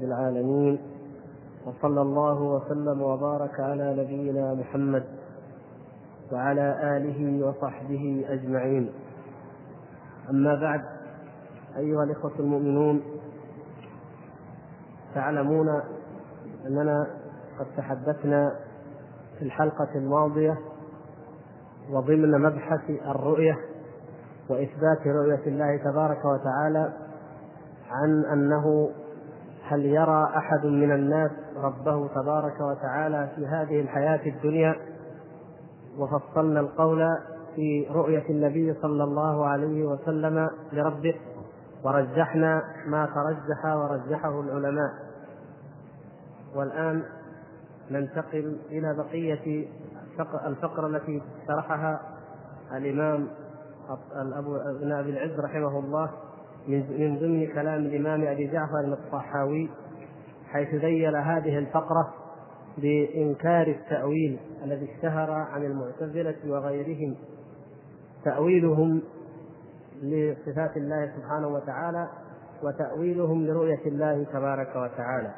رب العالمين، وصلى الله وسلم وبارك على نبينا محمد وعلى آله وصحبه أجمعين. أما بعد، أيها الإخوة المؤمنون، تعلمون أننا قد تحدثنا في الحلقة الماضية وضمن مبحث الرؤية وإثبات رؤية الله تبارك وتعالى عن أنه هل يرى أحد من الناس ربه تبارك وتعالى في هذه الحياة الدنيا، وفصلنا القول في رؤية النبي صلى الله عليه وسلم لربه، ورجحنا ما ترجح ورجحه العلماء. والآن ننتقل إلى بقية الفقرة التي شرحها الإمام ابن أبي العز رحمه الله من ضمن كلام الإمام أبي جعفر الطحاوي، حيث ذيل هذه الفقرة بإنكار التأويل الذي اشتهر عن المعتزلة وغيرهم، تأويلهم لصفات الله سبحانه وتعالى وتأويلهم لرؤية الله تبارك وتعالى.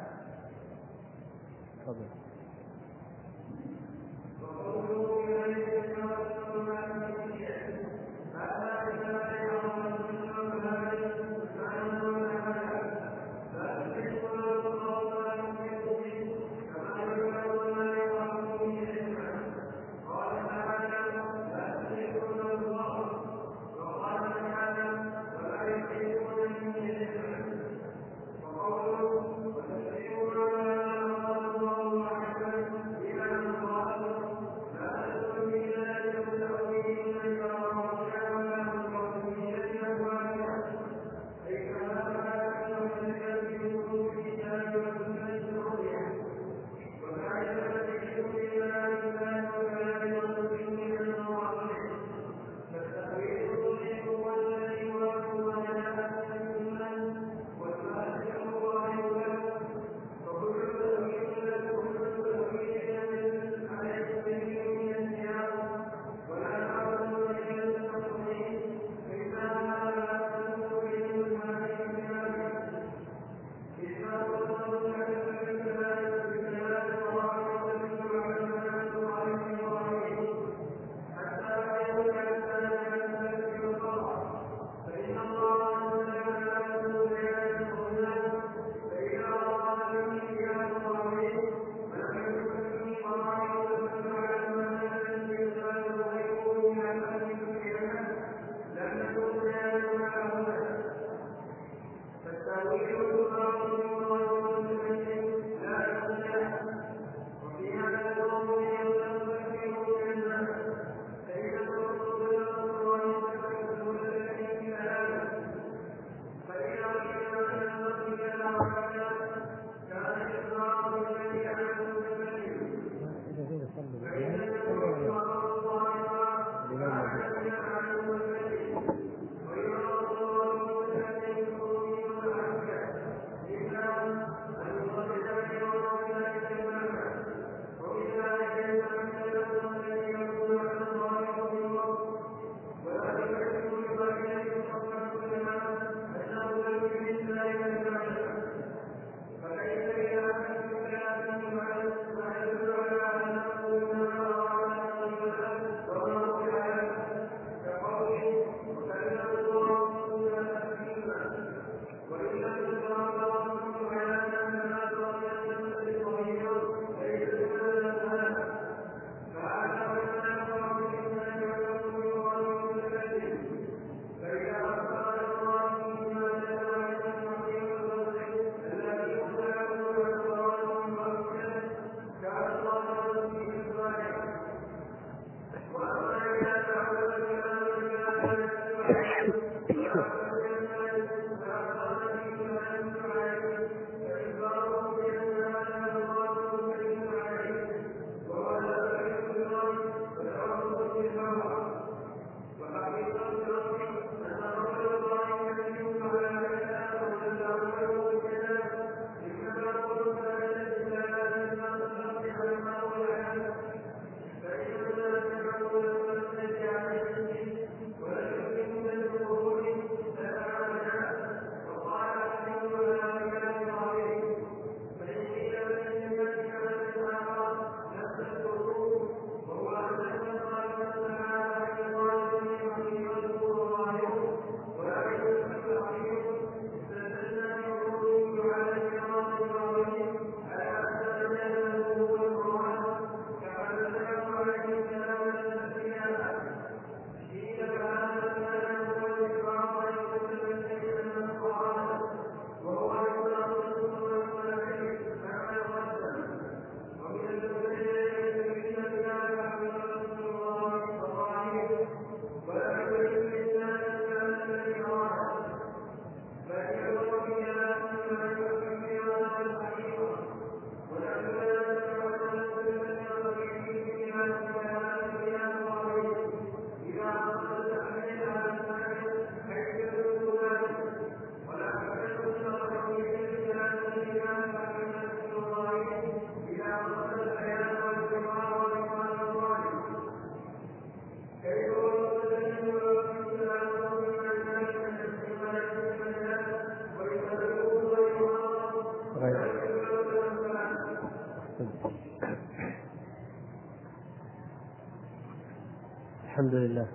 الحمد لله.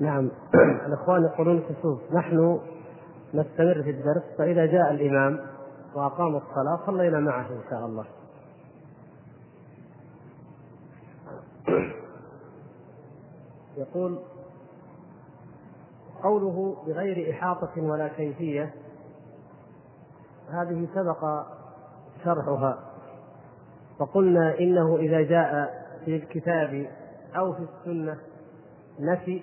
نعم الإخوان يقولون كسوف. نحن نستمر في الدرس، فإذا جاء الإمام وأقام الصلاة صلينا معه إن شاء الله. يقول قوله بغير إحاطة ولا كيفية، هذه سبق شرحها، فقلنا إنه إذا جاء في الكتاب أو في السنة نفي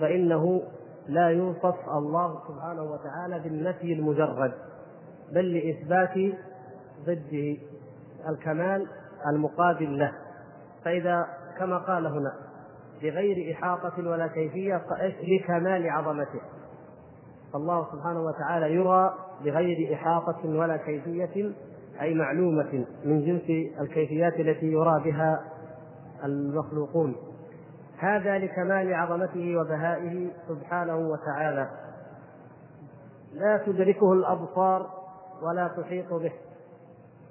فإنه لا يوصف الله سبحانه وتعالى بالنفي المجرد، بل لإثبات ضده الكمال المقابل له. فإذا كما قال هنا بغير إحاطة ولا كيفية لكمال عظمته، فالله سبحانه وتعالى يرى بغير إحاطة ولا كيفية، أي معلومة من جنس الكيفيات التي يرى بها المخلوقون، هذا لكمال عظمته وبهائه سبحانه وتعالى، لا تدركه الأبصار ولا تحيط به،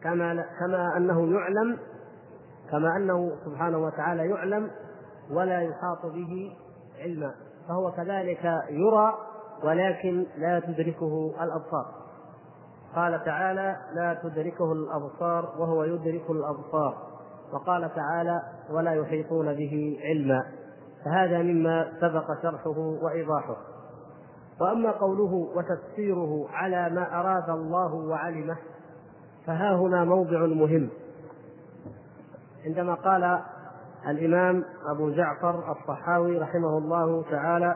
كما أنه سبحانه وتعالى يعلم ولا يحاط به علما، فهو كذلك يرى ولكن لا تدركه الأبصار. قال تعالى لا تدركه الأبصار وهو يدرك الأبصار، وقال تعالى ولا يحيطون به علما، فهذا مما سبق شرحه وإيضاحه. وأما قوله وتفسيره على ما أراد الله وعلمه، فها هنا موضع مهم، عندما قال الإمام أبو جعفر الطحاوي رحمه الله تعالى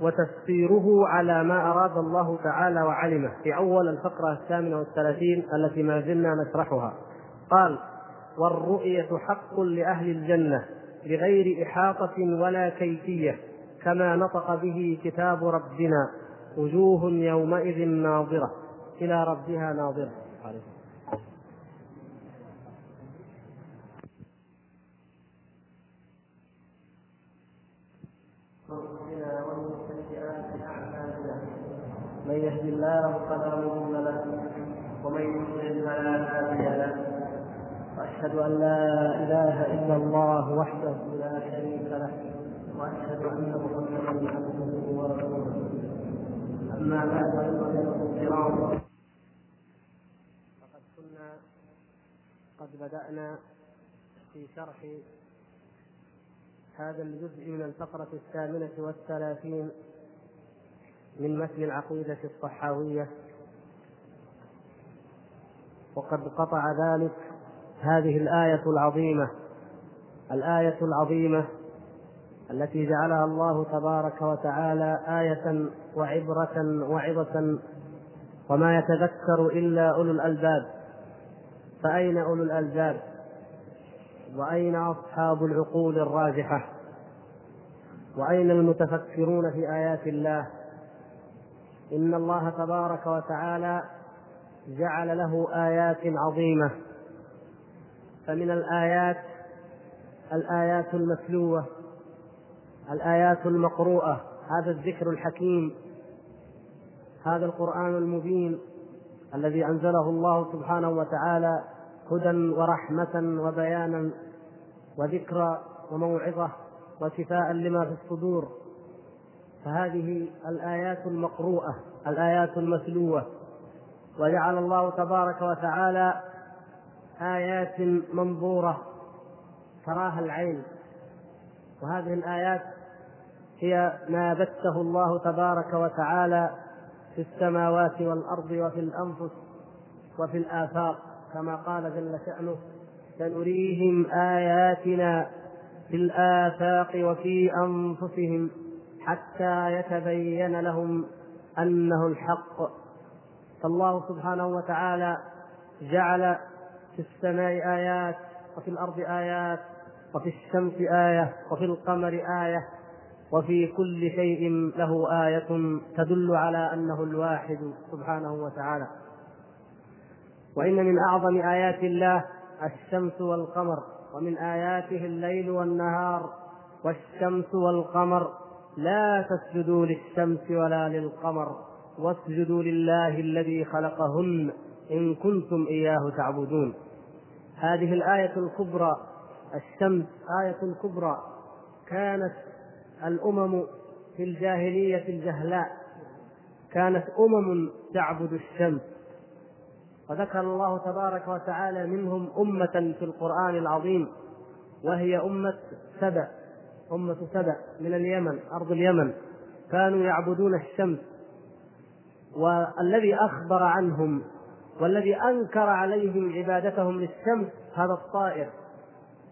وتفسيره على ما أراد الله تعالى وعلمه، في أول الفقرة 38 التي ما زلنا نشرحها، قال والرؤية حق لأهل الجنة بغير إحاطة ولا كيفية، كما نطق به كتاب ربنا، وجوه يومئذ ناظرة إلى ربها ناظرة. من يهد الله فلا مضل له ومن يضلل فلا هادي له، واشهد ان لا اله الا الله وحده لا شريك له، واشهد ان محمدا عبده ورسوله. اما بعد فقد كنا قد بدانا في شرح هذا الجزء من الفقره 38 من متن العقيدة الطحاوية، وقد قطع ذلك هذه الآية العظيمة التي جعلها الله تبارك وتعالى آية وعبرة وعظة، وما يتذكر إلا أولو الألباب، فأين أولو الألباب وأين أصحاب العقول الراجحة وأين المتفكرون في آيات الله؟ إن الله تبارك وتعالى جعل له آيات عظيمة، فمن الآيات الآيات المتلوة، الآيات المقروءة، هذا الذكر الحكيم، هذا القرآن المبين الذي أنزله الله سبحانه وتعالى هدى ورحمة وبيانا وذكرى وموعظة وشفاء لما في الصدور. فهذه الآيات المقروءة، الآيات المتلوة، وجعل الله تبارك وتعالى آيات منظورة تراها العين، وهذه الآيات هي ما بثه الله تبارك وتعالى في السماوات والأرض وفي الأنفس وفي الآفاق، كما قال جل شأنه سنريهم آياتنا في الآفاق وفي أنفسهم حتى يتبين لهم أنه الحق. فالله سبحانه وتعالى جعل في السماء آيات وفي الأرض آيات وفي الشمس آية وفي القمر آية، وفي كل شيء له آية تدل على أنه الواحد سبحانه وتعالى. وإن من أعظم آيات الله الشمس والقمر، ومن آياته الليل والنهار، والشمس والقمر لا تسجدوا للشمس ولا للقمر واسجدوا لله الذي خلقهن إن كنتم إياه تعبدون. هذه الآية الكبرى الشمس آية كبرى. كانت الأمم في الجاهلية الجهلاء كانت أمم تعبد الشمس، فذكر الله تبارك وتعالى منهم أمة في القرآن العظيم، وهي أمة سبأ من اليمن، أرض اليمن، كانوا يعبدون الشمس. والذي أخبر عنهم والذي أنكر عليهم عبادتهم للشمس هذا الطائر،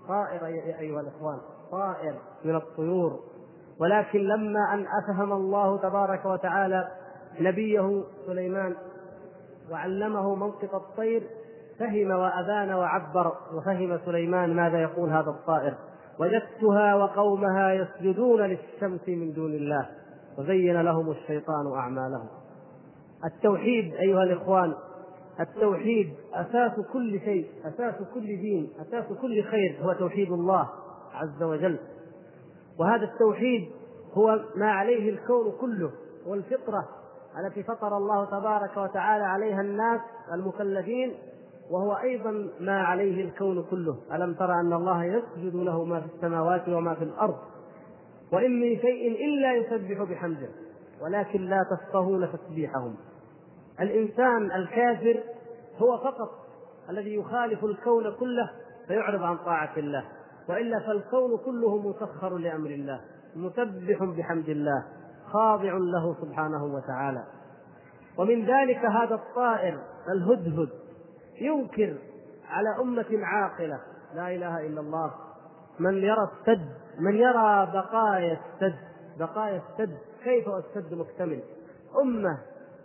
طائر يا أيها الإخوان، طائر من الطيور. ولكن لما أن أفهم الله تبارك وتعالى نبيه سليمان وعلمه منطق الطير فهم وأذان وعبر، وفهم سليمان ماذا يقول هذا الطائر: وجدتها وقومها يسجدون للشمس من دون الله وزين لهم الشيطان أعمالهم. التوحيد أيها الإخوان، التوحيد أساس كل شيء، أساس كل دين، أساس كل خير هو توحيد الله عز وجل. وهذا التوحيد هو ما عليه الكون كله، والفطرة التي فطر الله تبارك وتعالى عليها الناس المكلفين، وهو أيضا ما عليه الكون كله. ألم تر أن الله يسجد له ما في السماوات وما في الأرض وإن من شيء إلا يسبح بحمده ولكن لا تفقهون تسبيحهم. الإنسان الكافر هو فقط الذي يخالف الكون كله فيعرض عن طاعة الله، وإلا فالكون كله مسخر لأمر الله، مسبح بحمد الله، خاضع له سبحانه وتعالى. ومن ذلك هذا الطائر الهدهد ينكر على أمة عاقلة لا إله إلا الله. من يرى بقايا السد، كيف السد مكتمل، أمة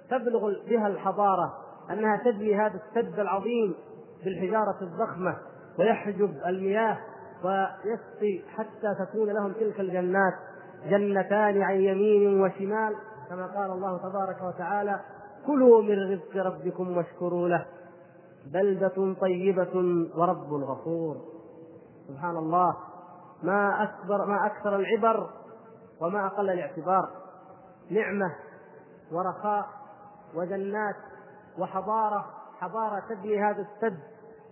تبلغ بها الحضارة أنها تبني هذا السد العظيم بالحجارة الضخمة ويحجب المياه ويسقي حتى تكون لهم تلك الجنات، جنتان عن يمين وشمال، كما قال الله تبارك وتعالى: كلوا من رزق ربكم واشكروا له بلدة طيبة ورب غفور. سبحان الله، ما أكثر العبر وما أقل الاعتبار. نعمة ورخاء وجنات وحضارة تبني هذا السد،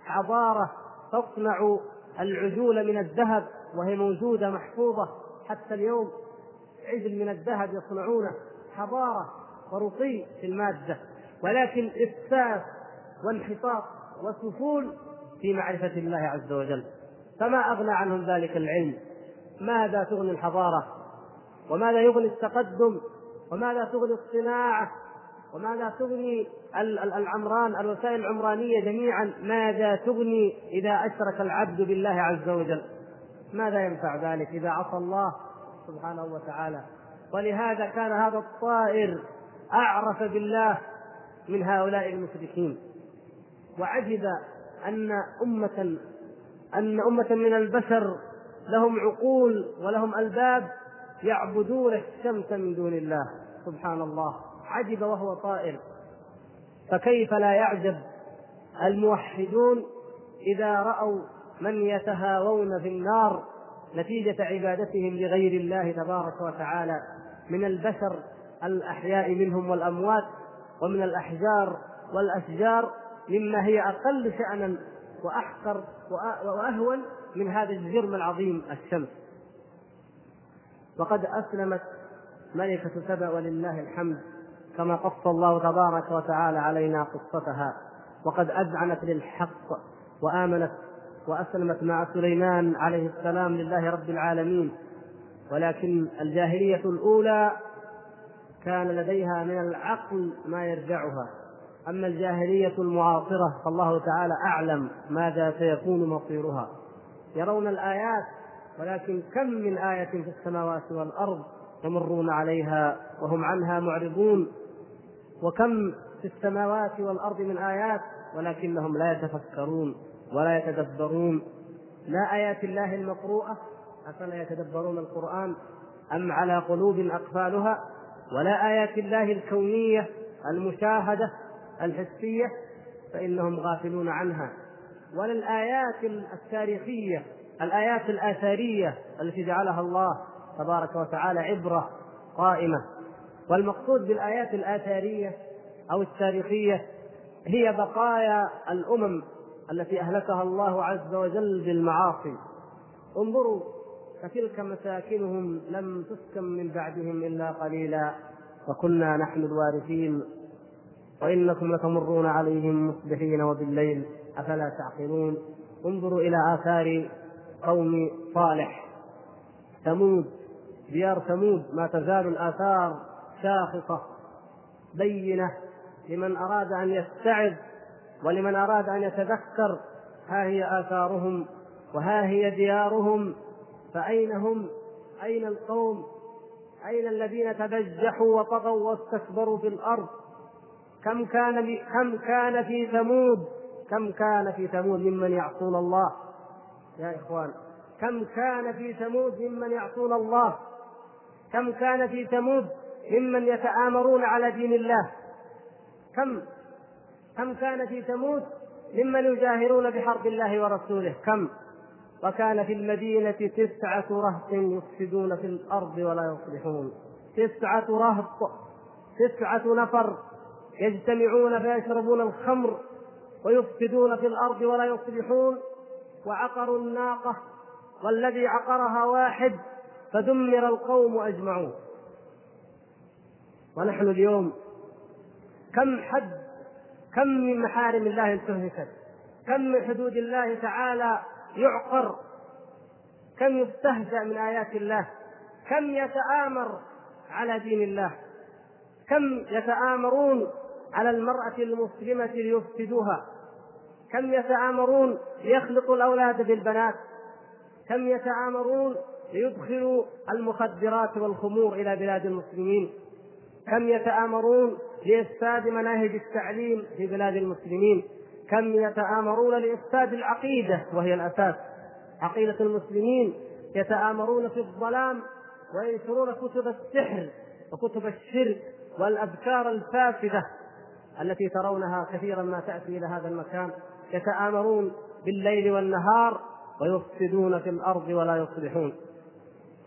حضارة تصنع العجول من الذهب وهي موجودة محفوظة حتى اليوم، عجل من الذهب يصنعونه، حضارة ورقي في المادة، ولكن إفساد وانحطاط وسفول في معرفة الله عز وجل. فما أغنى عنهم ذلك العلم، ماذا تغني الحضارة، وماذا يغني التقدم، وماذا تغني الصناعة، وماذا تغني العمران، الوسائل العمرانية جميعا، ماذا تغني إذا أشرك العبد بالله عز وجل، ماذا ينفع ذلك إذا عصى الله سبحانه وتعالى. ولهذا كان هذا الطائر أعرف بالله من هؤلاء المشركين، وعجب أن أمة من البشر لهم عقول ولهم ألباب يعبدون الشمس من دون الله. سبحان الله، عجب وهو طائر. فكيف لا يعجب الموحدون إذا رأوا من يتهاوون في النار نتيجة عبادتهم لغير الله تبارك وتعالى من البشر الأحياء منهم والأموات، ومن الأحجار والأشجار، مما هي أقل شأنا وأحقر وأهون من هذا الجرم العظيم الشمس. وقد أسلمت ملكة سبأ ولله الحمد، كما قص الله تبارك وتعالى علينا قصتها، وقد أذعنت للحق وآمنت وأسلمت مع سليمان عليه السلام لله رب العالمين. ولكن الجاهلية الأولى كان لديها من العقل ما يرجعها، أما الجاهلية المعاصرة فالله تعالى أعلم ماذا سيكون مصيرها. يرون الآيات ولكن كم من آية في السماوات والأرض يمرون عليها وهم عنها معرضون، وكم في السماوات والأرض من آيات ولكنهم لا يتفكرون ولا يتدبرون. لا آيات الله المقروءة، أفلا يتدبرون القرآن أم على قلوب أقفالها، ولا آيات الله الكونية المشاهدة الحسية فإنهم غافلون عنها، ولا الآيات التاريخية، الآيات الآثارية التي جعلها الله تبارك وتعالى عبرة قائمة. والمقصود بالآيات الآثارية أو التاريخية هي بقايا الأمم التي أهلكها الله عز وجل بالمعاصي. انظروا فتلك مساكنهم لم تسكن من بعدهم إلا قليلا وكنا نحن الوارثين وإنكم لتمرون عليهم مصبحين وبالليل أفلا تعقلون. انظروا إلى آثار قوم صالح، ثمود، ديار ثمود ما تزال الآثار شاخصة بينة لمن أراد أن يستعد ولمن أراد أن يتذكر. ها هي آثارهم وها هي ديارهم، فأين هم؟ أين القوم؟ أين الذين تبجحوا وطغوا واستكبروا في الأرض؟ كم كان في ثمود، كم كان في ثمود ممن يعصون الله يا إخوان، كم كان في ثمود ممن يعصون الله، كم كان في ثمود ممن يتآمرون على دين الله، كم كان في ثمود ممن يجاهرون بحرب الله ورسوله، كم. وكان في المدينة 9 رهط يفسدون في الأرض ولا يصلحون، 9 رهط، 9 نفر يجتمعون فيشربون الخمر ويفسدون في الأرض ولا يصلحون. وعقروا الناقة والذي عقرها واحد فدمر القوم أجمعون. ونحن اليوم كم من محارم الله انتهكت، كم من حدود الله تعالى يعقر، كم يستهزأ من آيات الله، كم يتآمر على دين الله، كم يتآمرون على المرأة المسلمة ليفسدوها، كم يتآمرون ليخلطوا الأولاد بالبنات، كم يتآمرون ليدخلوا المخدرات والخمور إلى بلاد المسلمين، كم يتآمرون لإفساد مناهج التعليم في بلاد المسلمين، كم يتآمرون لإفساد العقيدة وهي الأساس، عقيدة المسلمين، يتآمرون في الظلام وينشرون كتب السحر وكتب الشرك والأذكار الفاسدة التي ترونها كثيرا ما تأتي إلى هذا المكان. يتآمرون بالليل والنهار ويفسدون في الأرض ولا يصلحون.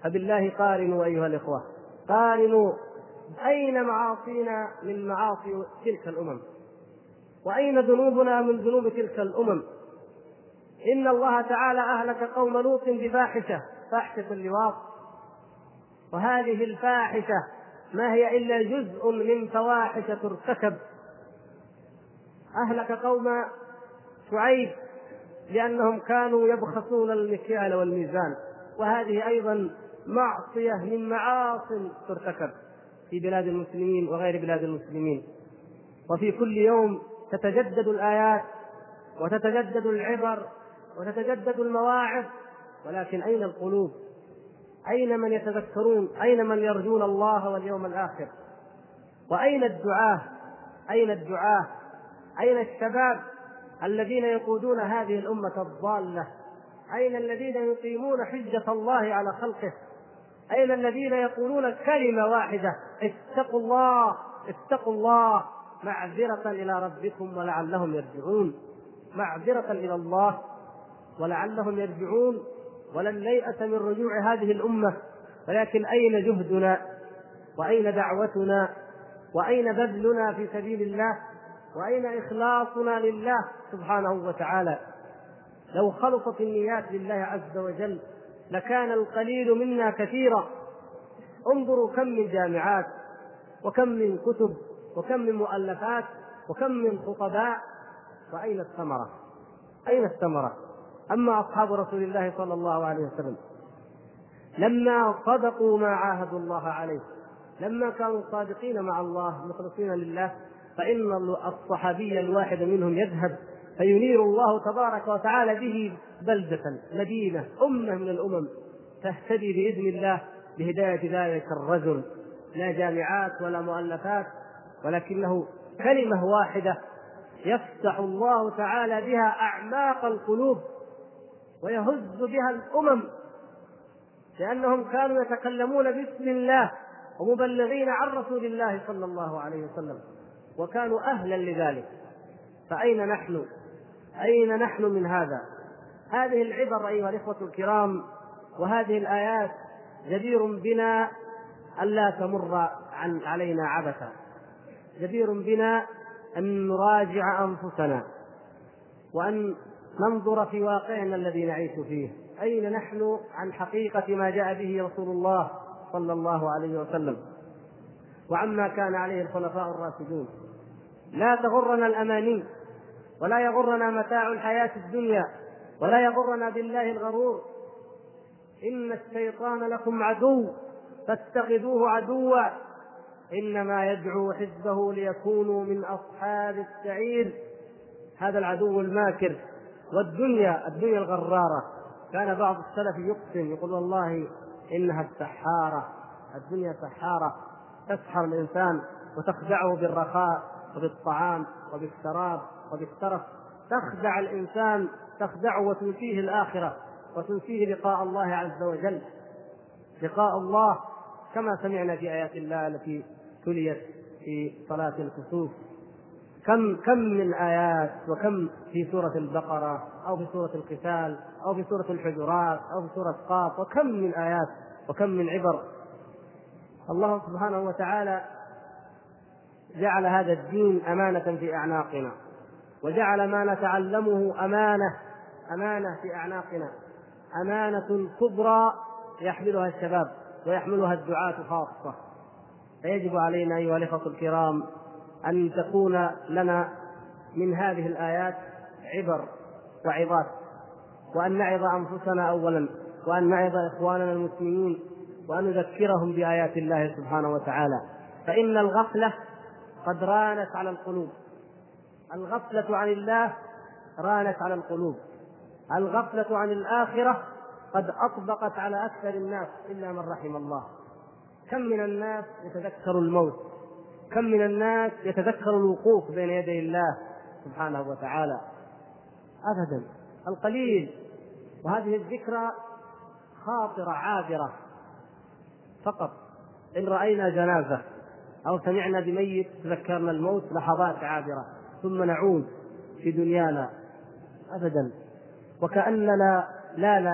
فبالله قارنوا أيها الإخوة، قارنوا أين معاصينا من معاصي تلك الأمم وأين ذنوبنا من ذنوب تلك الأمم. إن الله تعالى أهلك قوم لوط بفاحشة، فاحشة اللواط، وهذه الفاحشة ما هي إلا جزء من فواحش ترتكب. أهلك قوم شعيب لأنهم كانوا يبخسون المكيال والميزان، وهذه أيضا معصية من معاصي ترتكب في بلاد المسلمين وغير بلاد المسلمين. وفي كل يوم تتجدد الآيات وتتجدد العبر وتتجدد المواعظ، ولكن أين القلوب؟ أين من يتذكرون؟ أين من يرجون الله واليوم الآخر؟ وأين الدعاة؟ أين الدعاة؟ أين الشباب الذين يقودون هذه الأمة الضالة؟ أين الذين يقيمون حجة الله على خلقه؟ أين الذين يقولون كلمة واحدة: اتقوا الله، اتقوا الله، معذرة إلى ربكم ولعلهم يرجعون، معذرة إلى الله ولعلهم يرجعون. ولن نيأس من رجوع هذه الأمة، ولكن أين جهدنا وأين دعوتنا وأين بذلنا في سبيل الله وأين إخلاصنا لله سبحانه وتعالى؟ لو خلصت النيات لله عز وجل لكان القليل منا كثيرا. انظروا كم من جامعات وكم من كتب وكم من مؤلفات وكم من خطباء، وأين الثمرة؟ أين الثمرة؟ أما أصحاب رسول الله صلى الله عليه وسلم لما صدقوا ما عاهدوا الله عليه، لما كانوا صادقين مع الله مخلصين لله، فإن الصحابي الواحد منهم يذهب فينير الله تبارك وتعالى به بلدة، مدينة، أمة من الأمم تهتدي بإذن الله بهداية ذلك الرجل. لا جامعات ولا مؤلفات، ولكنه كلمة واحدة يفتح الله تعالى بها أعماق القلوب ويهز بها الأمم، لأنهم كانوا يتكلمون باسم الله ومبلغين عن رسول الله صلى الله عليه وسلم، وكانوا أهلا لذلك. فأين نحن؟ أين نحن من هذا؟ هذه العبر أيها الإخوة الكرام وهذه الآيات جدير بنا ألا تمر علينا عبثا، جدير بنا أن نراجع أنفسنا وأن ننظر في واقعنا الذي نعيش فيه، أين نحن عن حقيقة ما جاء به رسول الله صلى الله عليه وسلم وعما كان عليه الخلفاء الراشدون. لا تغرنا الأماني، ولا يغرنا متاع الحياة الدنيا، ولا يغرنا بالله الغرور. إن الشيطان لكم عدو فاتخذوه عدوا، إنما يدعو حزبه ليكونوا من أصحاب السعير. هذا العدو الماكر، والدنيا الغرارة. كان بعض السلف يقسم يقول والله إنها السحارة، الدنيا سحارة تسحر الإنسان وتخدعه بالرخاء وبالطعام وبالشراب وبالترف، تخدع الإنسان، تخدعه وتنسيه الآخرة وتنسيه لقاء الله عز وجل، لقاء الله كما سمعنا في آيات الله التي تليت في صلاة الكسوف. كم من آيات، وكم في سورة البقرة أو في سورة القتال أو في سورة الحجرات أو في سورة قاف، وكم من آيات وكم من عبر. الله سبحانه وتعالى جعل هذا الدين أمانة في أعناقنا، وجعل ما نتعلمه أمانة في أعناقنا، أمانة كبرى يحملها الشباب ويحملها الدعاة خاصة. فيجب علينا أيها الإخوة الكرام أن تكون لنا من هذه الآيات عبر وعظات، وأن نعظ أنفسنا أولا، وأن نعظ إخواننا المسلمين، وأن نذكرهم بآيات الله سبحانه وتعالى. فإن الغفلة قد رانت على القلوب، الغفلة عن الله رانت على القلوب، الغفلة عن الآخرة قد أطبقت على أكثر الناس إلا من رحم الله. كم من الناس يتذكر الموت، كم من الناس يتذكر الوقوف بين يدي الله سبحانه وتعالى؟ أبدا، القليل. وهذه الذكرى خاطرة عابرة فقط. إن رأينا جنازة أو سمعنا بميت تذكرنا الموت لحظات عابرة، ثم نعود في دنيانا. أبدا، وكأننا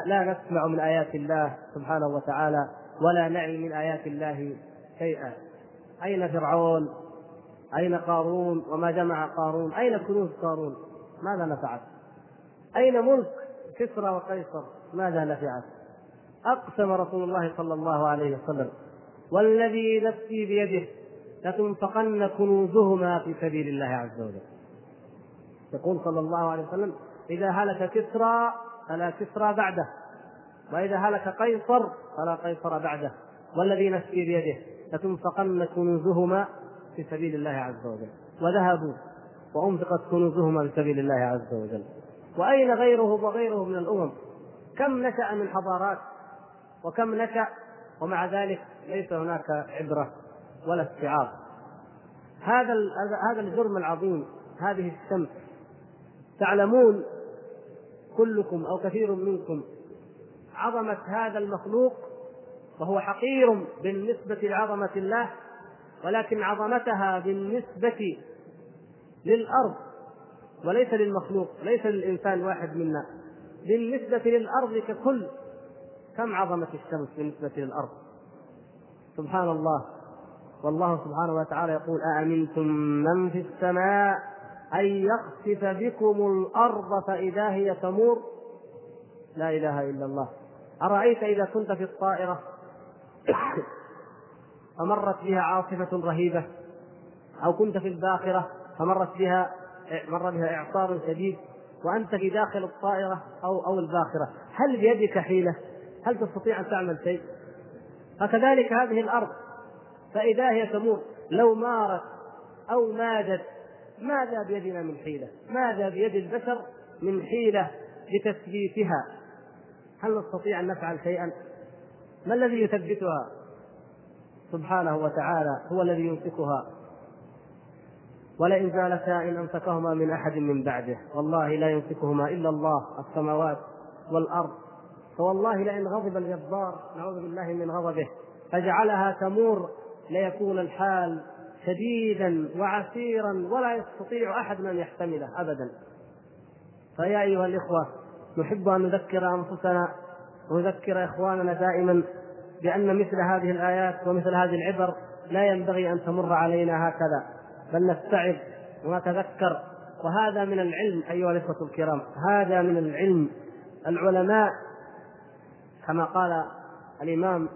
لا نسمع من آيات الله سبحانه وتعالى ولا نعي من آيات الله شيئا. أين فرعون؟ أين قارون وما جمع قارون؟ أين كنوز قارون؟ ماذا نفعت؟ أين ملك كسرى وقيصر؟ ماذا نفعت؟ أقسم رسول الله صلى الله عليه وسلم والذي نفسي بيده لتنفقن كنوزهما في سبيل الله عز وجل. يقول صلى الله عليه وسلم إذا هلك كسرى فلا كسرى بعده، وإذا هلك قيصر فلا قيصر بعده، والذي نفسي بيده لتنفقن كنوزهما في سبيل الله عز وجل. وذهبوا وأنفقت كنوزهما في سبيل الله عز وجل. وأين غيره وغيره من الأمم؟ كم نشأ من حضارات وكم نشأ، ومع ذلك ليس هناك عبرة ولا استيعاب. هذا الجرم العظيم، هذه الشمس. تعلمون كلكم أو كثير منكم عظمة هذا المخلوق، وهو حقير بالنسبة لعظمة الله، ولكن عظمتها بالنسبة للأرض وليس للمخلوق، ليس للإنسان واحد منا، بالنسبة للأرض ككل. كم عظمة الشمس بالنسبة للأرض؟ سبحان الله. والله سبحانه وتعالى يقول أأمنتم من في السماء أن يخسف بكم الأرض فإذا هي تمور. لا إله إلا الله. أرأيت إذا كنت في الطائرة فمرت بها عاصفة رهيبة، أو كنت في الباخرة فمر بها إعصار شديد، وأنت في داخل الطائرة أو الباخرة، هل بيدك حيلة؟ هل تستطيع أن تعمل شيء؟ فكذلك هذه الأرض فإذا هي تمور، لو مارت أو مادت ماذا بيدنا من حيلة؟ ماذا بيد البشر من حيلة لتثبيتها؟ هل نستطيع أن نفعل شيئا؟ ما الذي يثبتها؟ سبحانه وتعالى هو الذي يمسكها. ولئن زالتا إن أمسكهما من أحد من بعده، والله لا يمسكهما إلا الله، السماوات والأرض. فوالله لئن غضب الجبار، نعوذ بالله من غضبه، فجعلها تمور ليكون الحال شديدا وعسيرا ولا يستطيع أحد من يحتمله أبدا. فيا أيها الإخوة، نحب أن نذكر أنفسنا ونذكر إخواننا دائما بأن مثل هذه الآيات ومثل هذه العبر لا ينبغي أن تمر علينا هكذا، بل نستعد ونتذكر وهذا من العلم أيها الإخوة الكرام، هذا من العلم. العلماء كما قال الإمام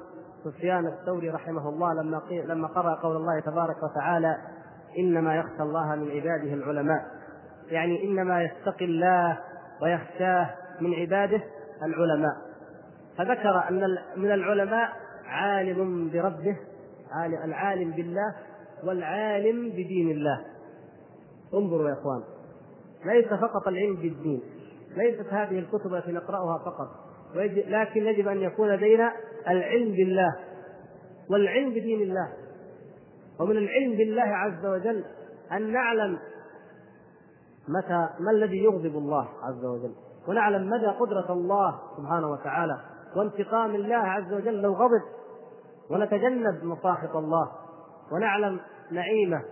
سفيان الثوري رحمه الله لما قرأ قول الله تبارك وتعالى إنما يخشى الله من عباده العلماء، يعني إنما يتقي الله ويخشاه من عباده العلماء. فذكر أن من العلماء عالم بربه، العالم بالله والعالم بدين الله. انظروا يا إخوان، ليس فقط العلم بالدين، ليست هذه الكتب التي نقرأها فقط، لكن يجب أن يكون لدينا العلم بالله والعلم بدين الله. ومن العلم بالله عز وجل أن نعلم متى ما الذي يغضب الله عز وجل، ونعلم مدى قدرة الله سبحانه وتعالى وانتقام الله عز وجل لو غضب، ونتجنب مصاحب الله، ونعلم نعيمه،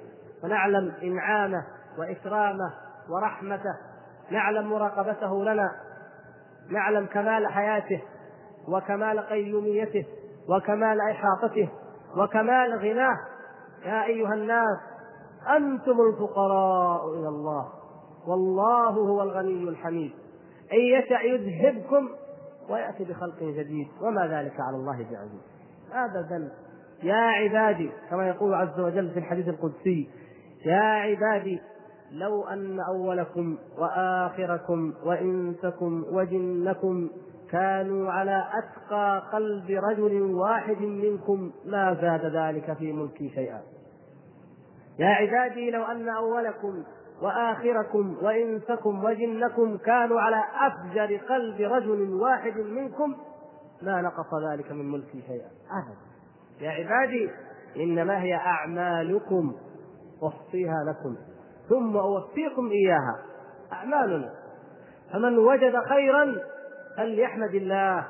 ونعلم إنعامه وإكرامه ورحمته، نعلم مراقبته لنا، نعلم كمال حياته وكمال قيوميته وكمال إحاطته وكمال غناه. يا أيها الناس أنتم الفقراء إلى الله والله هو الغني الحميد، إن يشأ يذهبكم ويأتي بخلق جديد وما ذلك على الله بعزيز. أبدا يا عبادي، كما يقول عز وجل في الحديث القدسي يا عبادي لو أن أولكم وآخركم وإنسكم وجنكم كانوا على أتقى قلب رجل واحد منكم ما زاد ذلك في ملكي شيئا. يا عبادي لو أن أولكم وآخركم وإنسكم وجنكم كانوا على أفجر قلب رجل واحد منكم ما نقص ذلك من ملكي شيئا. يا عبادي إنما هي أعمالكم أحصيها لكم ثم أوفيكم إياها، أعمالنا، فمن وجد خيرا فليحمد الله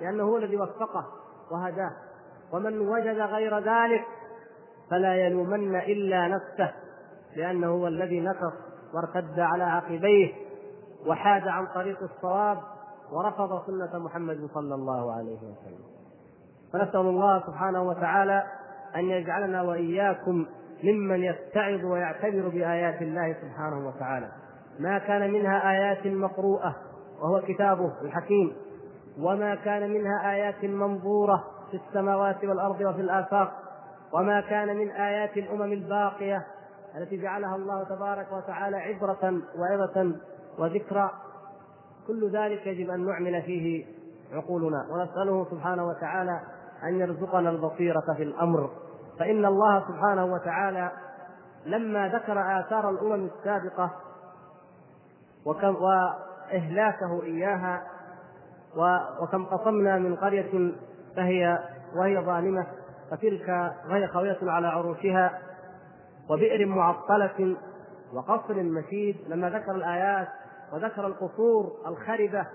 لأنه هو الذي وفقه وهداه، ومن وجد غير ذلك فلا يلومن إلا نفسه لأنه هو الذي نكص وارتد على عقبيه وحاد عن طريق الصواب ورفض سنة محمد صلى الله عليه وسلم. فنسأل الله سبحانه وتعالى أن يجعلنا وإياكم ممن يتعظ ويعتبر بآيات الله سبحانه وتعالى. ما كان منها آيات مقروءة وهو كتابه الحكيم، وما كان منها آيات منظورة في السماوات والأرض وفي الآفاق، وما كان من آيات الأمم الباقية التي جعلها الله تبارك وتعالى عبرة وعظة وذكرى، كل ذلك يجب أن نعمل فيه عقولنا، ونسأله سبحانه وتعالى أن يرزقنا البصيرة في الأمر. فإن الله سبحانه وتعالى لما ذكر آثار الأمم السابقة وإهلاكه إياها وكم قصمنا من قرية وهي ظالمة فتلك وهي خاوية على عروشها وبئر معطلة وقصر مشيد، لما ذكر الآيات وذكر القصور الخربة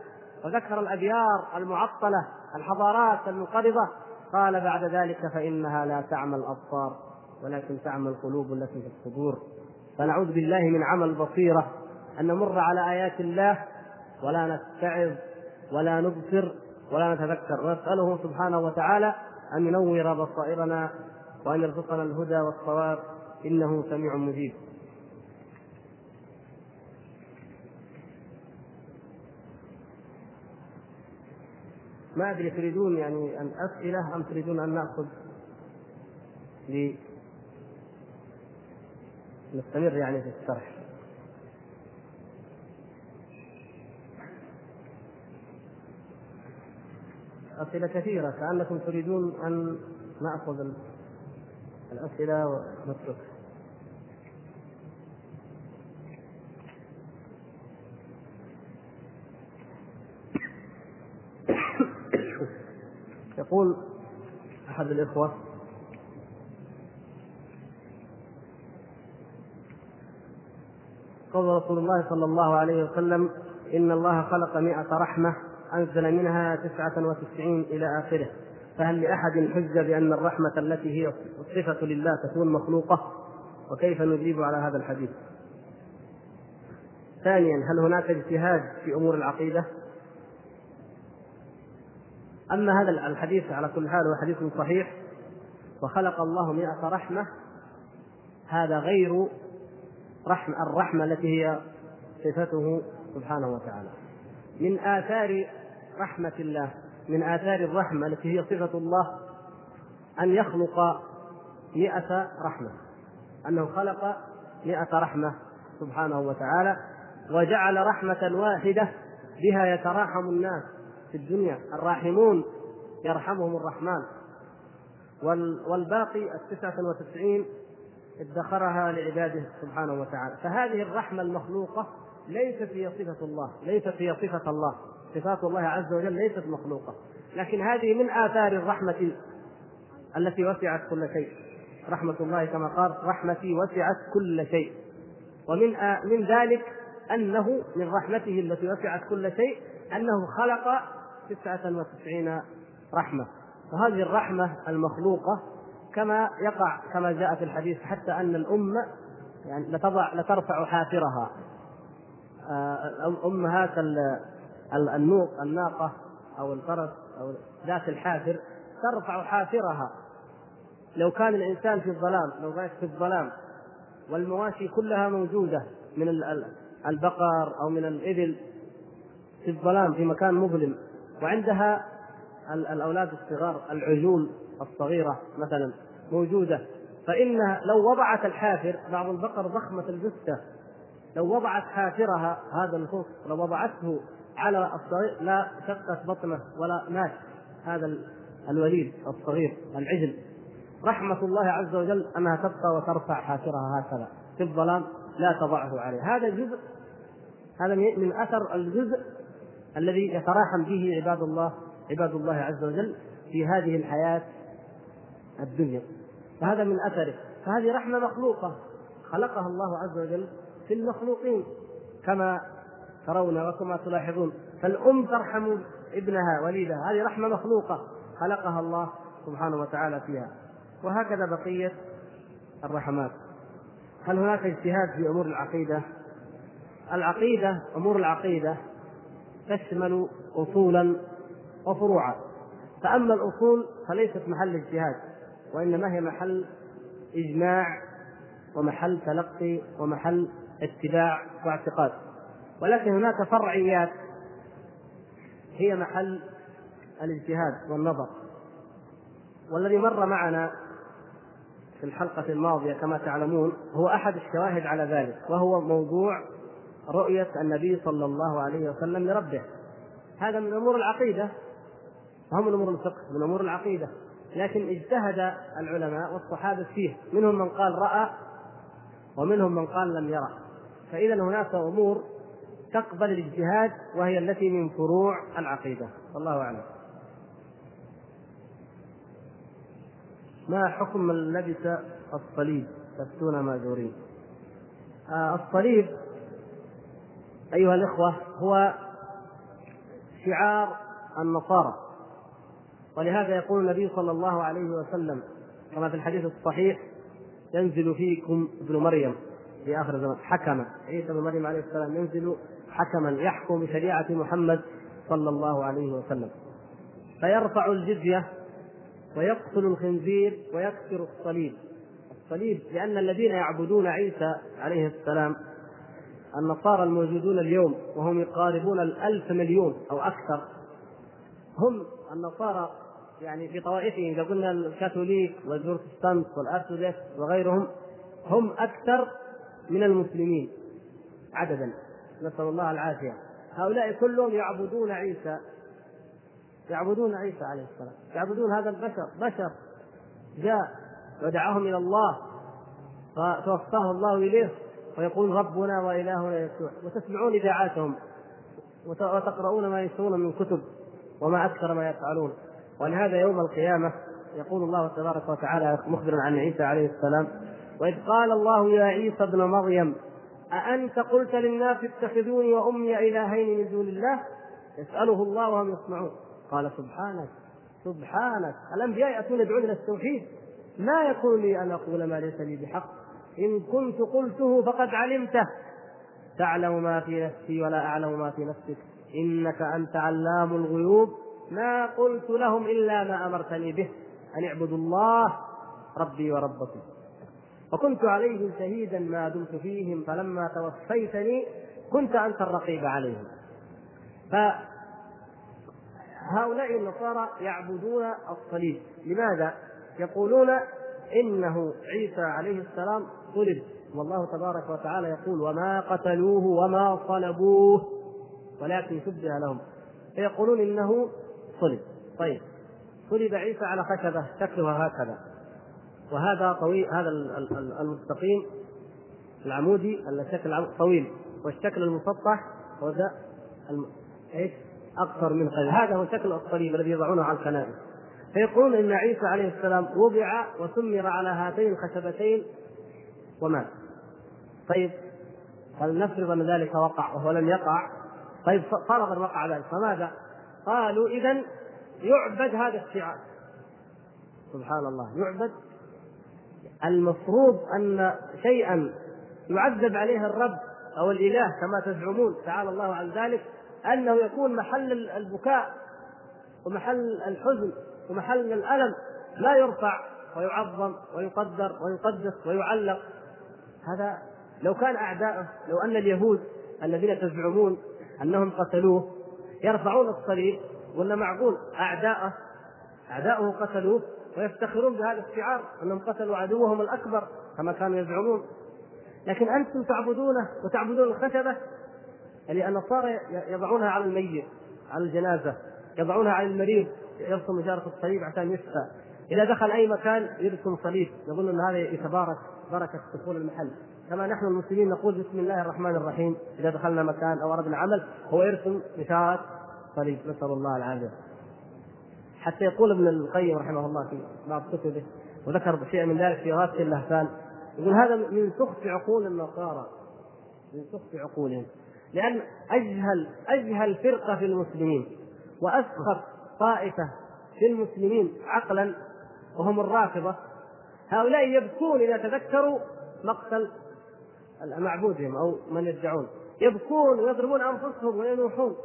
وذكر الأبيار المعطلة الحضارات المنقرضة قال بعد ذلك فإنها لا تعمى الأبصار ولكن تعمى القلوب التي في الصدور. فنعوذ بالله من عمى البصيرة أن نمر على آيات الله ولا نتعظ ولا نبصر ولا نتذكر، ونسأله سبحانه وتعالى أن ينور بصائرنا وأن يرزقنا الهدى والصواب إنه سميع مجيب. ما أدري تريدون يعني أن أسئلة أم تريدون أن نأخذ لنستمر يعني في الشرح. أسئلة كثيرة كأنكم تريدون أن نأخذ الأسئلة ونترك. يقول أحد الإخوة قال رسول الله صلى الله عليه وسلم إن الله خلق 100 رحمة أنزل منها 99 إلى آخره، فهل لأحد حجة بأن الرحمة التي هي صفة لله تكون مخلوقة؟ وكيف نجيب على هذا الحديث؟ ثانيا، هل هناك اجتهاد في أمور العقيدة؟ أما هذا الحديث على كل حال هو حديث صحيح، وخلق الله 100 رحمة هذا غير الرحمة التي هي صفته سبحانه وتعالى. من آثار رحمة الله، من آثار الرحمة التي هي صفة الله، أن يخلق 100 رحمة، أنه خلق 100 رحمة سبحانه وتعالى، وجعل رحمة واحدة بها يتراحم الناس في الدنيا، الراحمون يرحمهم الرحمن، والباقي 99 ادخرها لعباده سبحانه وتعالى. فهذه الرحمة المخلوقة ليست هي صفة الله، ليست هي صفة الله، صفات الله عز وجل ليست مخلوقة، لكن هذه من آثار الرحمة التي وسعت كل شيء. رحمة الله كما قال: رحمتي وسعت كل شيء. ومن ذلك أنه من رحمته التي وسعت كل شيء أنه خلق 99 رحمة. وهذه الرحمة المخلوقة كما يقع، كما جاء في الحديث، حتى أن الأمة يعني لترفع حافرها، أمهات الناقة أو الفرس أو ذات الحافر ترفع حافرها. لو كان الإنسان في الظلام، لو كانت في الظلام والمواشي كلها موجودة من البقر أو من الإبل في الظلام في مكان مظلم، وعندها الأولاد الصغار، العجول الصغيرة مثلا موجودة، فإنها لو وضعت الحافر، بعض البقر ضخمة الجثة، لو وضعت حافرها، هذا الخوف لو وضعته على الصغير لا شقت بطنه ولا مات هذا الوليد الصغير العجل. رحمة الله عز وجل أنها تبقى وترفع حافرها هكذا في الظلام، لا تضعه عليه. هذا جزء، هذا من أثر الجزء الذي يتراحم به عباد الله عز وجل في هذه الحياة الدنيا، فهذا من أثره. فهذه رحمة مخلوقة خلقها الله عز وجل في المخلوقين كما ترون وكما تلاحظون. فالأم ترحم ابنها وليدها، هذه رحمة مخلوقة خلقها الله سبحانه وتعالى فيها. وهكذا بقية الرحمات. هل هناك اجتهاد في أمور العقيدة؟ العقيدة، أمور العقيدة تشمل أصولا وفروعا. فأما الأصول فليست محل اجتهاد، وإنما هي محل إجماع ومحل تلقي ومحل اتباع واعتقاد. ولكن هناك فرعيات هي محل الاجتهاد والنظر. والذي مر معنا في الحلقة الماضية كما تعلمون هو أحد الشواهد على ذلك، وهو موضوع رؤية النبي صلى الله عليه وسلم لربه. هذا من أمور العقيدة، هم من أمور الفقه، من أمور العقيدة، لكن اجتهد العلماء والصحابة فيه، منهم من قال رأى ومنهم من قال لم يرى. فإذا هناك أمور تقبل الاجتهاد وهي التي من فروع العقيدة، والله أعلم. ما حكم من لبس الصليب تفتون ماجورين؟ الصليب أيها الإخوة هو شعار النصارى، ولهذا يقول النبي صلى الله عليه وسلم كما في الحديث الصحيح: ينزل فيكم ابن مريم في آخر الزمان حكما. عيسى ابن مريم عليه السلام ينزل حكما يحكم بشريعة محمد صلى الله عليه وسلم، فيرفع الجزية ويقتل الخنزير ويكسر الصليب، لأن الذين يعبدون عيسى عليه السلام، النصارى الموجودون اليوم وهم يقاربون 1,000 مليون أو أكثر، هم النصارى يعني في طوائفهم، إذا قلنا الكاثوليك والبروتستانت والأرثوذكس وغيرهم، هم أكثر من المسلمين عددا، نسأل الله العافية. هؤلاء كلهم يعبدون عيسى عليه السلام، يعبدون هذا البشر، بشر جاء ودعاهم إلى الله فتوفاه الله إليه، ويقول ربنا وإلهنا يسوع، وتسمعون إذاعاتهم وتقرؤون ما يسمعون من كتب، وما أكثر ما يفعلون. ولهذا يوم القيامة يقول الله تبارك وتعالى مخبرا عن عيسى عليه السلام: وإذ قال الله يا عيسى ابن مريم أأنت قلت للناس اتخذوني وأمي إلهين من دون الله؟ يسأله الله وهم يسمعون. قال: سبحانك سبحانك، الأنبياء يأتون يدعون إلى التوحيد، لا يكون لي أن أقول ما ليس لي بحق، إن كنت قلته فقد علمته، تعلم ما في نفسي ولا أعلم ما في نفسك، إنك أنت علام الغيوب، ما قلت لهم إلا ما أمرتني به، أن اعبدوا الله ربي وربكم. وكنت عليهم شهيدا ما دمت فيهم، فلما توفيتني كنت أنت الرقيب عليهم. فهؤلاء النصارى يعبدون الصليب. لماذا؟ يقولون إنه عيسى عليه السلام صلب، والله تبارك وتعالى يقول وما قتلوه وما صلبوه ولكن شبه لهم، فيقولون إنه صلب. طيب صلب عيسى على خشبة شكلها هكذا، وهذا طويل، هذا المستقيم العمودي الشكل طويل، والشكل المسطح هذا أكثر من قليل، هذا هو شكل الصليب الذي يضعونه على الكنائس. فيقولون إن عيسى عليه السلام وضع وسمر على هاتين الخشبتين ومات. طيب فلنفرض أن ذلك وقع وهو لم يقع، طيب فرض أن وقع ذلك، فماذا؟ قالوا إذن يعبد هذا الشعار. سبحان الله، يعبد. المفروض أن شيئا يعذب عليه الرب أو الإله كما تزعمون، تعالى الله عن ذلك، أنه يكون محل البكاء ومحل الحزن ومحل الألم، لا يرفع ويعظم ويقدر ويقدس ويعلق. هذا لو كان أعداؤه، لو أن اليهود الذين تزعمون أنهم قتلوه يرفعون الصليب، ولا معقول أعداؤه قتلوه ويفتخرون بهذا الشعار أنهم قتلوا عدوهم الأكبر كما كانوا يزعمون، لكن أنتم تعبدونه وتعبدون الخشبة. النصارى يضعونها على الميت، على الجنازة، يضعونها على المريض، يرسم جارة الصليب عشان يشفى. إذا دخل أي مكان يرسم صليب، يظن أن هذا يتبارك بركة دخول المحل، كما نحن المسلمين نقول بسم الله الرحمن الرحيم إذا دخلنا مكان أو أردنا عمل، هو يرسم إشارة صليب، نسأل الله العافية. حتى يقول ابن القيم رحمه الله في بعض كتبه، وذكر شيئا من ذلك في غابة اللهفان، يقول هذا من سخط عقول النصارى، من سخط عقولهم، لأن أجهل فرقة في المسلمين وأسخط طائفة في المسلمين عقلا وهم الرافضة، هؤلاء يبكون إذا تذكروا مقتل معبودهم أو من يدعون، يبكون ويضربون أنفسهم وينوحون.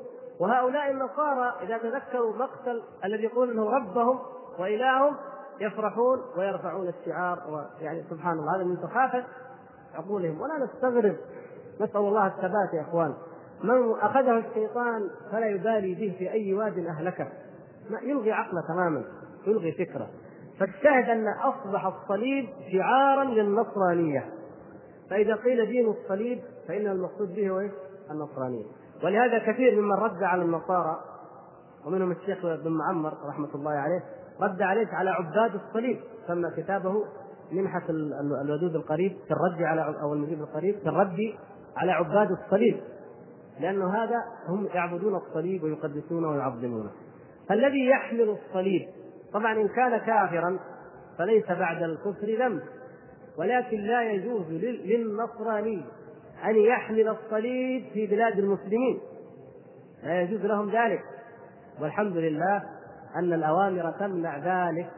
وهؤلاء النصارى إذا تذكروا مقتل الذي يقول أنه ربهم وإلههم يفرحون ويرفعون الشعار، يعني سبحان الله، هذا من سخافة عقولهم. ولا نستغرب، نسأل الله الثبات يا إخوان. من أخذه الشيطان فلا يبالي به في أي واد أهلكه، يلغي عقله تماما، يلغي فكره. فاجتهد أن أصبح الصليب شعارا للنصرانية، فإذا قيل دين الصليب فإن المقصود به هو النصرانية. ولهذا كثير ممن رد على النصارى، ومنهم الشيخ بن معمر رحمة الله عليه، رد عليه على عباد الصليب، سمى كتابه منحة الودود القريب في الرد على، أو المجيب القريب في الرد على عباد الصليب، لأنه هذا هم يعبدون الصليب ويقدسونه ويعظمونه. فالذي يحمل الصليب طبعا إن كان كافرا فليس بعد الكفر ذنب، ولكن لا يجوز للنصراني أن يحمل الصليب في بلاد المسلمين، لا يجوز لهم ذلك. والحمد لله أن الأوامر تمنع ذلك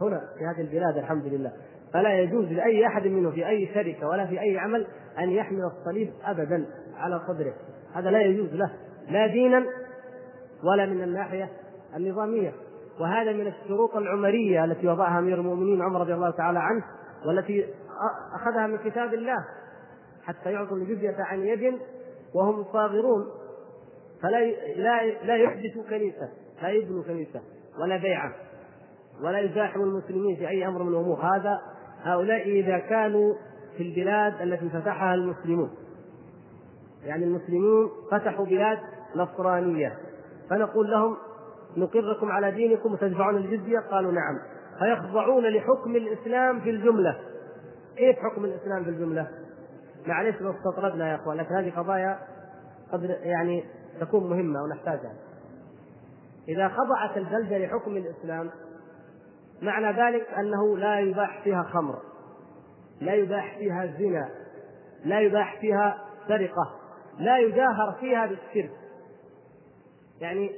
هنا في هذه البلاد، الحمد لله. فلا يجوز لأي أحد منه في أي شركة ولا في أي عمل أن يحمل الصليب أبدا على صدره، هذا لا يجوز له، لا دينا ولا من الناحية النظامية. وهذا من الشروط العمرية التي وضعها أمير المؤمنين عمر رضي الله تعالى عنه، والتي أخذها من كتاب الله، حتى يعطوا الجزية عن يد وهم صاغرون. فلا يحدثوا كنيسة، لا يبنوا كنيسة ولا بيعة، ولا يزاحموا المسلمين في أي أمر من الأمور. هذا هؤلاء إذا كانوا في البلاد التي فتحها المسلمون، يعني المسلمون فتحوا بلاد نصرانية، فنقول لهم نقركم على دينكم وتدفعون الجزية، قالوا نعم، فيخضعون لحكم الإسلام في الجملة. كيف حكم الإسلام في الجملة؟ معلش لو استطردنا يا أخوان، لكن هذه قضايا قد يعني تكون مهمة ونحتاجها. إذا خضعت البلدة لحكم الإسلام معنى ذلك أنه لا يباح فيها خمر، لا يباح فيها زنا، لا يباح فيها سرقة، لا يجاهر فيها بالشرك، يعني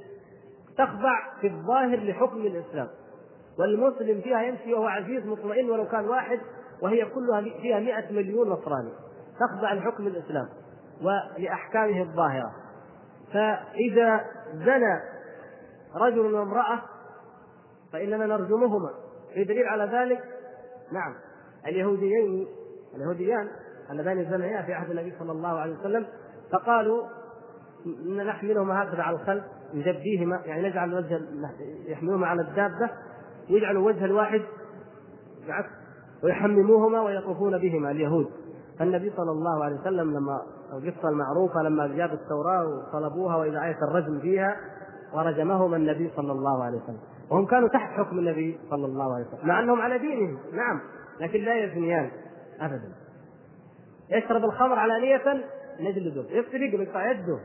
تخضع في الظاهر لحكم الإسلام، والمسلم فيها يمشي وهو عزيز مطمئن ولو كان واحد، وهي كلها فيها 100 مليون نصراني، تخضع لحكم الإسلام ولأحكامه الظاهرة. فإذا زنى رجل وامرأة فإننا نرجمهما، في دليل على ذلك؟ نعم، اليهوديان اللذان الزمنيان في عهد النبي صلى الله عليه وسلم، فقالوا نحملهما هكذا على الخلف، نجبيهما يعني نجعل وجه يحملوهما على الدابة، يجعلوا وجه الواحد ويحمموهما ويطوفون بهما اليهود. فالنبي صلى الله عليه وسلم لما القصة المعروفة لما جاب التوراة وطلبوها وإذا آية الرجم فيها ورجمهما النبي صلى الله عليه وسلم، وهم كانوا تحت حكم النبي صلى الله عليه وسلم مع أنهم على دينهم، نعم، لكن لا يزنيان أبدا. يشرب الخمر علانية نجلده، يفترق بالقاعدة،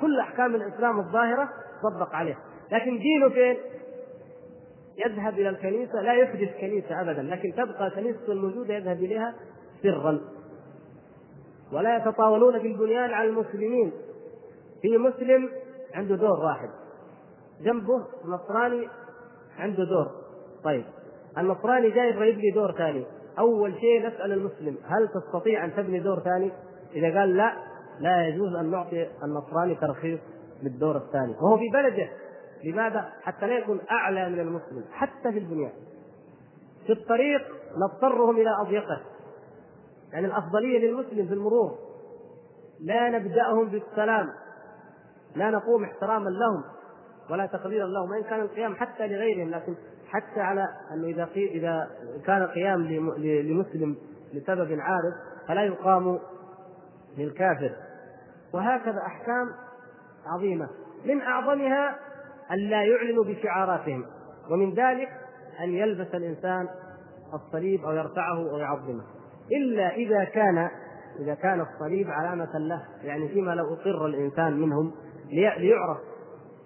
كل أحكام الإسلام الظاهرة تطبق عليه، لكن دينه فين؟ يذهب إلى الكنيسة، لا يحدث كنيسة أبدا، لكن تبقى كنيسة الموجودة يذهب إليها سرا، ولا يتطاولون في البنيان على المسلمين. في مسلم عنده دور واحد، جنبه نصراني عنده دور، طيب النصراني جاي يبغى يبني دور ثاني، أول شيء نسأل المسلم هل تستطيع أن تبني دور ثاني؟ إذا قال لا، لا يجوز أن نعطي النصراني ترخيص للدور الثاني وهو في بلده. لماذا؟ حتى لا يكون أعلى من المسلم حتى في البنيان. في الطريق نضطرهم إلى أضيقه، يعني الأفضلية للمسلم في المرور، لا نبدأهم بالسلام، لا نقوم احتراما لهم ولا تقديرا لهم، وإن كان القيام حتى لغيرهم، لكن حتى على أنه إذا كان قيام لمسلم لسبب عارض فلا يقام للكافر. وهكذا أحكام عظيمة، من أعظمها أن لا يعلنوا بشعاراتهم، ومن ذلك أن يلبس الإنسان الصليب أو يرفعه أو يعظمه، إلا إذا كان الصليب علامة له، يعني فيما لو أقر الإنسان منهم ليعرف.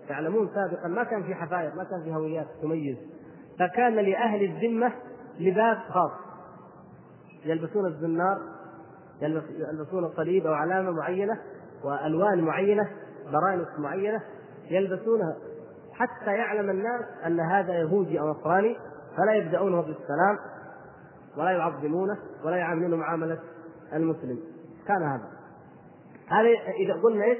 تعلمون سابقا ما كان في حفاير، ما كان في هويات تميز، فكان لأهل الذمة لباس خاص، يلبسون الزنار، يلبسون الصليب أو علامة معينة وألوان معينة، برانس معينة يلبسونها حتى يعلم الناس أن هذا يهودي أو نصراني، فلا يبدأونه بالسلام ولا يعظمونه ولا يعاملونه معاملة المسلم. كان هذا إذا قلنا إيه؟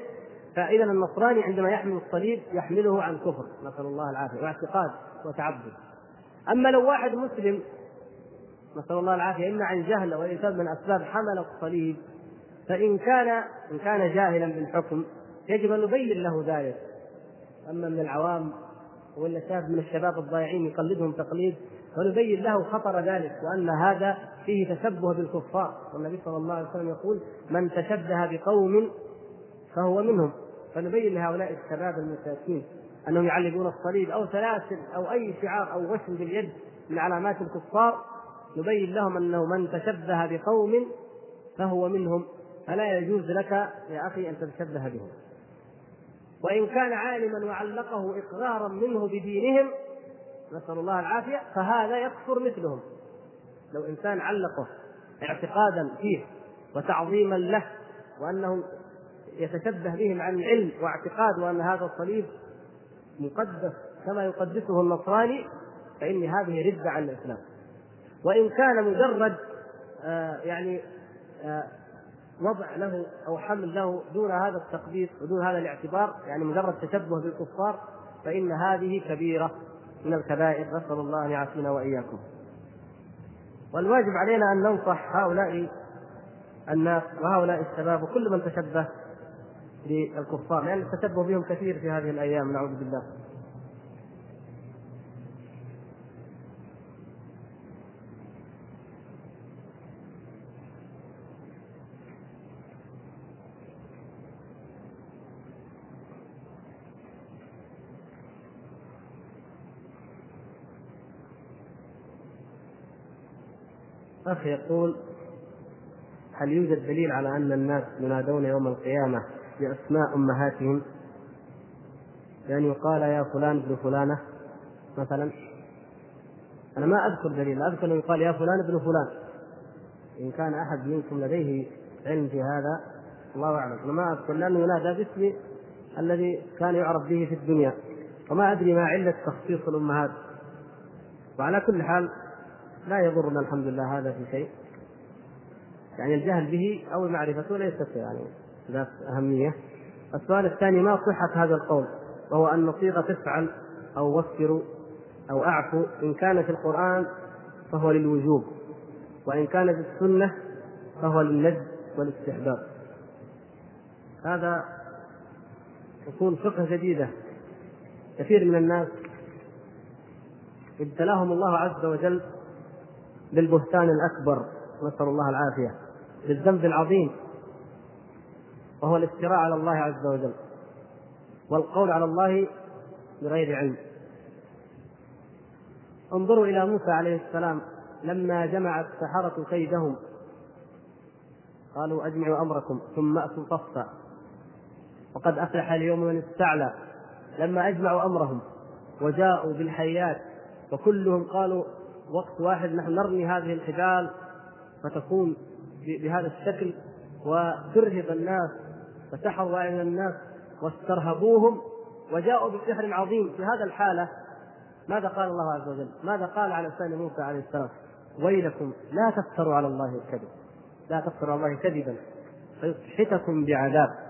فإذا النصراني عندما يحمل الصليب يحمله عن كفر، نسأل الله العافية، واعتقاد وتعبد. أما لو واحد مسلم نسأل الله العافية إما عن جهل أو أي سبب من أسباب حمل الصليب، فإن كان جاهلا بالحكم يجب أن نبين له ذلك. أما من العوام ولا شاب من الشباب الضائعين يقلدهم تقليد، ونبين له خطر ذلك وأن هذا فيه تشبه بالكفار، والنبي صلى الله عليه وسلم يقول من تشبه بقوم فهو منهم. فنبين لهؤلاء الشباب المساكين أنهم يعلقون الصليب أو سلاسل أو أي شعار أو غشم باليد من علامات الكفار، نبين لهم أنه من تشبه بقوم فهو منهم، فلا يجوز لك يا أخي أن تتشبه بهم. وإن كان عالما وعلقه إقرارا منه بدينهم نسأل الله العافية فهذا يكفر مثلهم. لو إنسان علقه اعتقادا فيه وتعظيما له وأنه يتشبه بهم عن علم واعتقاد، وأن هذا الصليب مقدس كما يقدسه النصراني، فإن هذه ردة عن الإسلام. وإن كان مجرد وضع له أو حمل له دون هذا التقديس ودون هذا الاعتبار، يعني مجرد تشبه بالكفار، فإن هذه كبيرة من الكبائر، نسأل الله أن يعافينا وإياكم. والواجب علينا أن ننصح هؤلاء الناس وهؤلاء الشباب وكل من تشبه بالكفار، لأن التشبه بهم كثير في هذه الأيام، نعوذ بالله. أخي يقول: هل يوجد دليل على أن الناس ينادون يوم القيامة بأسماء أمهاتهم؟ يعني يقال يا فلان ابن فلانة مثلا. أنا ما أذكر دليل، أذكر أنه يقال يا فلان ابن فلان. إن كان أحد منكم لديه علم في هذا الله أعلم، أنا ما أذكر، لأنه ينادى باسمي الذي كان يعرف به في الدنيا، وما أدري ما علة تخصيص الأمهات. وعلى كل حال لا يضرنا الحمد لله هذا في شيء، يعني الجهل به أو معرفته ليست يعني ذات أهمية. السؤال الثاني: ما صحة هذا القول وهو أن صيغة تفعل أو وفر أو أعفو إن كان في القرآن فهو للوجوب، وإن كان في السنة فهو للند والاستحباب. هذا أصول فقه جديدة كثير من الناس ابتلاهم الله عز وجل بالبهتان الأكبر، نسأل الله العافية، بالذنب العظيم وهو الافتراء على الله عز وجل والقول على الله بغير علم. انظروا إلى موسى عليه السلام لما جمع السحرة كيدهم قالوا أجمعوا أمركم ثم أتوا صفا وقد أفلح اليوم من استعلى، لما أجمعوا أمرهم وجاءوا بالحيات وكلهم قالوا وقت واحد نحن نرمي هذه الحبال فتكون بهذا الشكل وترهب الناس فتحوى إلى الناس واسترهبوهم وجاءوا بسحر عظيم. في هذا الحالة ماذا قال الله عز وجل؟ ماذا قال على لسان موسى عليه السلام؟ ويلكم لا تفتروا على الله كذبا فيسحتكم بعذاب.